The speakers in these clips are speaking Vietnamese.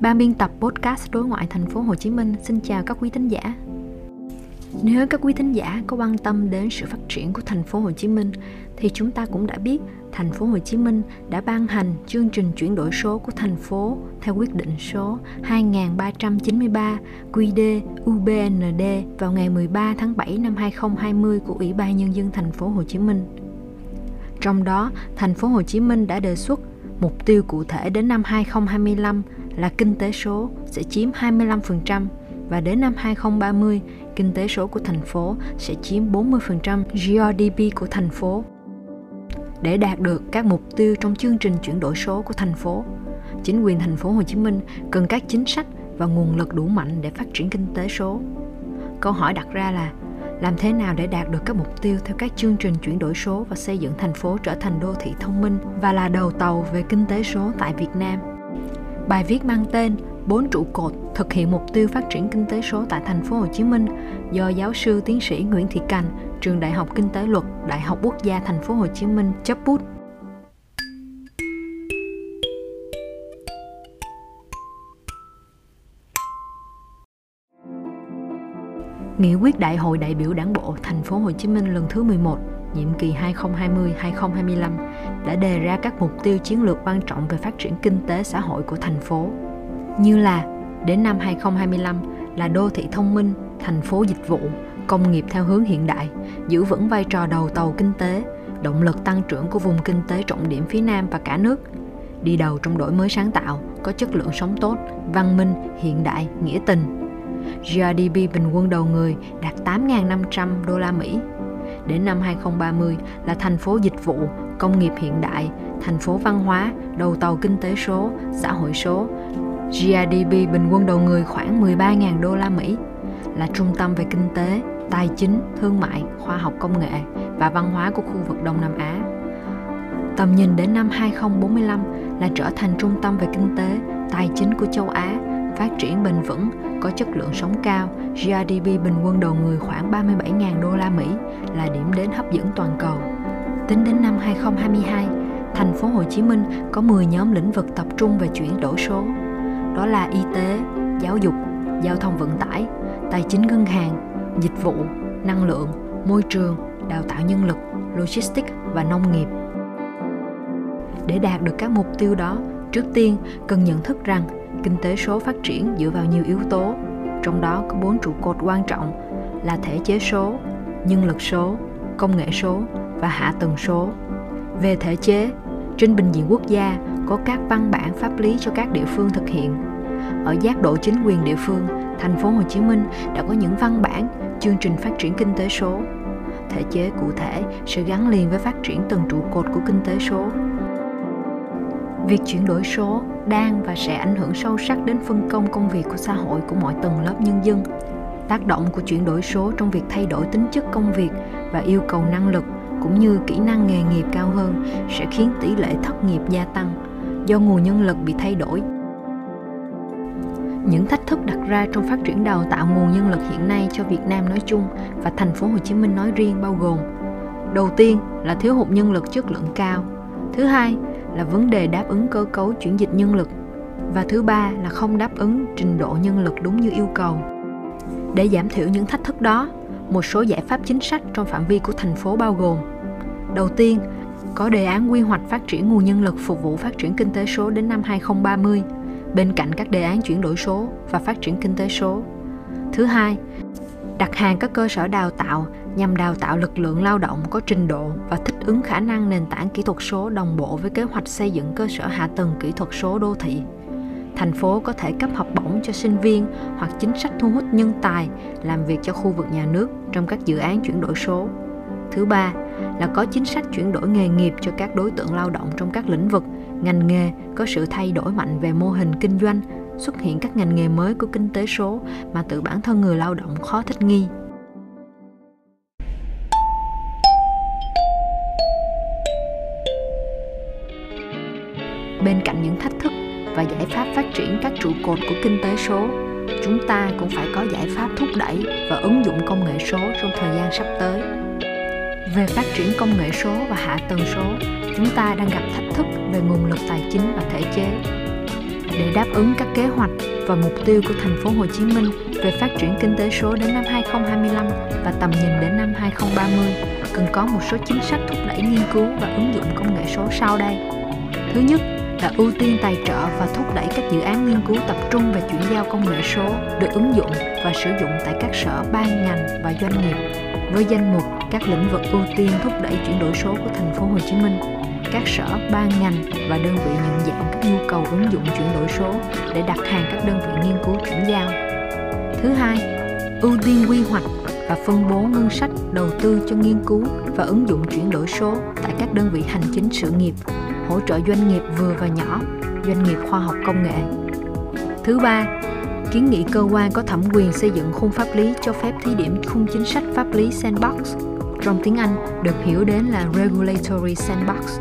Ban biên tập podcast đối ngoại thành phố Hồ Chí Minh xin chào các quý thính giả. Nếu các quý thính giả có quan tâm đến sự phát triển của thành phố Hồ Chí Minh thì chúng ta cũng đã biết thành phố Hồ Chí Minh đã ban hành chương trình chuyển đổi số của thành phố theo quyết định số 2393 QĐ UBND vào ngày 13 tháng 7 năm 2020 của Ủy ban nhân dân thành phố Hồ Chí Minh. Trong đó, thành phố Hồ Chí Minh đã đề xuất mục tiêu cụ thể đến năm 2025 là kinh tế số sẽ chiếm 25% và đến năm 2030, kinh tế số của thành phố sẽ chiếm 40% GRDP của thành phố. Để đạt được các mục tiêu trong chương trình chuyển đổi số của thành phố, chính quyền thành phố Hồ Chí Minh cần các chính sách và nguồn lực đủ mạnh để phát triển kinh tế số. Câu hỏi đặt ra là làm thế nào để đạt được các mục tiêu theo các chương trình chuyển đổi số và xây dựng thành phố trở thành đô thị thông minh và là đầu tàu về kinh tế số tại Việt Nam? Bài viết mang tên 4 trụ cột thực hiện mục tiêu phát triển kinh tế số tại thành phố Hồ Chí Minh do giáo sư tiến sĩ Nguyễn Thị Cành, Trường Đại học Kinh tế Luật, Đại học Quốc gia thành phố Hồ Chí Minh chấp bút. Nghị quyết Đại hội đại biểu Đảng bộ thành phố Hồ Chí Minh lần thứ 11, nhiệm kỳ 2020-2025 đã đề ra các mục tiêu chiến lược quan trọng về phát triển kinh tế xã hội của thành phố, như là đến năm 2025 là đô thị thông minh, thành phố dịch vụ, công nghiệp theo hướng hiện đại, giữ vững vai trò đầu tàu kinh tế, động lực tăng trưởng của vùng kinh tế trọng điểm phía Nam và cả nước, đi đầu trong đổi mới sáng tạo, có chất lượng sống tốt, văn minh, hiện đại, nghĩa tình. GRDP bình quân đầu người đạt 8.500 đô la Mỹ. Đến năm 2030 là thành phố dịch vụ, công nghiệp hiện đại, thành phố văn hóa, đầu tàu kinh tế số, xã hội số. GRDP bình quân đầu người khoảng 13.000 đô la Mỹ, là trung tâm về kinh tế, tài chính, thương mại, khoa học công nghệ và văn hóa của khu vực Đông Nam Á. Tầm nhìn đến năm 2045 là trở thành trung tâm về kinh tế, tài chính của châu Á, phát triển bền vững, có chất lượng sống cao. GRDP bình quân đầu người khoảng 37.000 đô la Mỹ, là điểm đến hấp dẫn toàn cầu. Tính đến năm 2022, thành phố Hồ Chí Minh có 10 nhóm lĩnh vực tập trung về chuyển đổi số. Đó là y tế, giáo dục, giao thông vận tải, tài chính ngân hàng, dịch vụ, năng lượng, môi trường, đào tạo nhân lực, logistics và nông nghiệp. Để đạt được các mục tiêu đó, trước tiên cần nhận thức rằng kinh tế số phát triển dựa vào nhiều yếu tố, trong đó có 4 trụ cột quan trọng là thể chế số, nhân lực số, công nghệ số và hạ tầng số. Về thể chế, trên bình diện quốc gia có các văn bản pháp lý cho các địa phương thực hiện. Ở giác độ chính quyền địa phương, thành phố Hồ Chí Minh đã có những văn bản, chương trình phát triển kinh tế số. Thể chế cụ thể sẽ gắn liền với phát triển từng trụ cột của kinh tế số. Việc chuyển đổi số đang và sẽ ảnh hưởng sâu sắc đến phân công công việc của xã hội của mọi tầng lớp nhân dân. Tác động của chuyển đổi số trong việc thay đổi tính chất công việc và yêu cầu năng lực cũng như kỹ năng nghề nghiệp cao hơn sẽ khiến tỷ lệ thất nghiệp gia tăng do nguồn nhân lực bị thay đổi. Những thách thức đặt ra trong phát triển đào tạo nguồn nhân lực hiện nay cho Việt Nam nói chung và thành phố Hồ Chí Minh nói riêng bao gồm: đầu tiên là thiếu hụt nhân lực chất lượng cao, thứ hai là vấn đề đáp ứng cơ cấu chuyển dịch nhân lực và thứ ba là không đáp ứng trình độ nhân lực đúng như yêu cầu. Để giảm thiểu những thách thức đó, một số giải pháp chính sách trong phạm vi của thành phố bao gồm: đầu tiên, có đề án quy hoạch phát triển nguồn nhân lực phục vụ phát triển kinh tế số đến năm 2030, bên cạnh các đề án chuyển đổi số và phát triển kinh tế số. Thứ hai, đặt hàng các cơ sở đào tạo nhằm đào tạo lực lượng lao động có trình độ và thích ứng khả năng nền tảng kỹ thuật số đồng bộ với kế hoạch xây dựng cơ sở hạ tầng kỹ thuật số đô thị. Thành phố có thể cấp học bổng cho sinh viên hoặc chính sách thu hút nhân tài làm việc cho khu vực nhà nước trong các dự án chuyển đổi số. Thứ ba là có chính sách chuyển đổi nghề nghiệp cho các đối tượng lao động trong các lĩnh vực, ngành nghề có sự thay đổi mạnh về mô hình kinh doanh, xuất hiện các ngành nghề mới của kinh tế số mà tự bản thân người lao động khó thích nghi. Bên cạnh những thách thức và giải pháp phát triển các trụ cột của kinh tế số, chúng ta cũng phải có giải pháp thúc đẩy và ứng dụng công nghệ số trong thời gian sắp tới. Về phát triển công nghệ số và hạ tầng số, chúng ta đang gặp thách thức về nguồn lực tài chính và thể chế. để đáp ứng các kế hoạch và mục tiêu của thành phố Hồ Chí Minh về phát triển kinh tế số đến năm 2025 và tầm nhìn đến năm 2030, cần có một số chính sách thúc đẩy nghiên cứu và ứng dụng công nghệ số sau đây. Thứ nhất là ưu tiên tài trợ và thúc đẩy các dự án nghiên cứu tập trung về chuyển giao công nghệ số được ứng dụng và sử dụng tại các sở, ban, ngành và doanh nghiệp với danh mục các lĩnh vực ưu tiên thúc đẩy chuyển đổi số của thành phố Hồ Chí Minh. Các sở, ban, ngành và đơn vị nhận dạng các nhu cầu ứng dụng chuyển đổi số để đặt hàng các đơn vị nghiên cứu chuyển giao. Thứ hai, ưu tiên quy hoạch và phân bố ngân sách đầu tư cho nghiên cứu và ứng dụng chuyển đổi số tại các đơn vị hành chính sự nghiệp, hỗ trợ doanh nghiệp vừa và nhỏ, doanh nghiệp khoa học công nghệ. Thứ ba, kiến nghị cơ quan có thẩm quyền xây dựng khung pháp lý cho phép thí điểm khung chính sách pháp lý sandbox, trong tiếng Anh được hiểu đến là regulatory sandbox.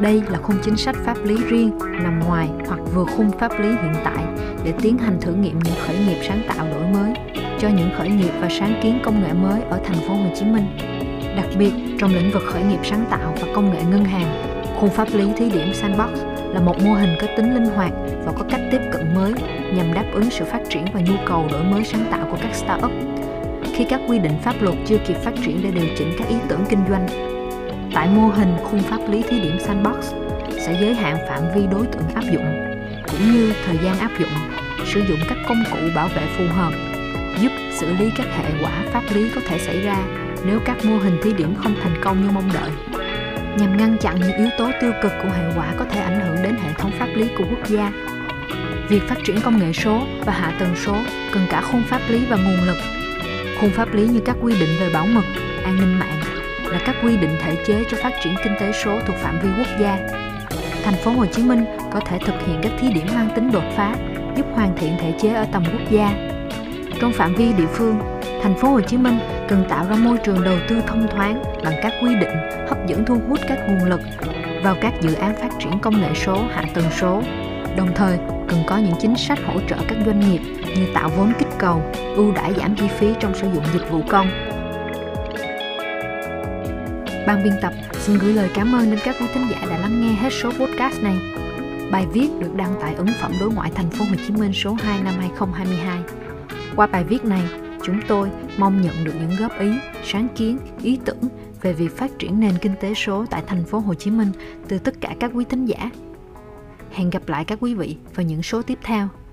Đây là khung chính sách pháp lý riêng nằm ngoài hoặc vượt khung pháp lý hiện tại để tiến hành thử nghiệm những khởi nghiệp sáng tạo đổi mới cho những khởi nghiệp và sáng kiến công nghệ mới ở thành phố Hồ Chí Minh. Đặc biệt trong lĩnh vực khởi nghiệp sáng tạo và công nghệ ngân hàng, khung pháp lý thí điểm sandbox là một mô hình có tính linh hoạt và có cách tiếp cận mới nhằm đáp ứng sự phát triển và nhu cầu đổi mới sáng tạo của các startup khi các quy định pháp luật chưa kịp phát triển để điều chỉnh các ý tưởng kinh doanh. Tại mô hình, khung pháp lý thí điểm sandbox sẽ giới hạn phạm vi đối tượng áp dụng cũng như thời gian áp dụng, sử dụng các công cụ bảo vệ phù hợp, giúp xử lý các hệ quả pháp lý có thể xảy ra nếu các mô hình thí điểm không thành công như mong đợi, nhằm ngăn chặn những yếu tố tiêu cực của hệ quả có thể ảnh hưởng đến hệ thống pháp lý của quốc gia. Việc phát triển công nghệ số và hạ tầng số cần cả khung pháp lý và nguồn lực. Khung pháp lý như các quy định về bảo mật, an ninh mạng là các quy định thể chế cho phát triển kinh tế số thuộc phạm vi quốc gia. Thành phố Hồ Chí Minh có thể thực hiện các thí điểm mang tính đột phá, giúp hoàn thiện thể chế ở tầm quốc gia. Trong phạm vi địa phương, thành phố Hồ Chí Minh cần tạo ra môi trường đầu tư thông thoáng bằng các quy định hấp dẫn thu hút các nguồn lực vào các dự án phát triển công nghệ số, hạ tầng số. Đồng thời, cần có những chính sách hỗ trợ các doanh nghiệp như tạo vốn kích cầu, ưu đãi giảm chi phí trong sử dụng dịch vụ công. Ban biên tập xin gửi lời cảm ơn đến các quý thính giả đã lắng nghe hết số podcast này. Bài viết được đăng tải ấn phẩm đối ngoại thành phố Hồ Chí Minh số 2 năm 2022. Qua bài viết này, chúng tôi mong nhận được những góp ý, sáng kiến, ý tưởng về việc phát triển nền kinh tế số tại thành phố Hồ Chí Minh từ tất cả các quý thính giả. Hẹn gặp lại các quý vị vào những số tiếp theo.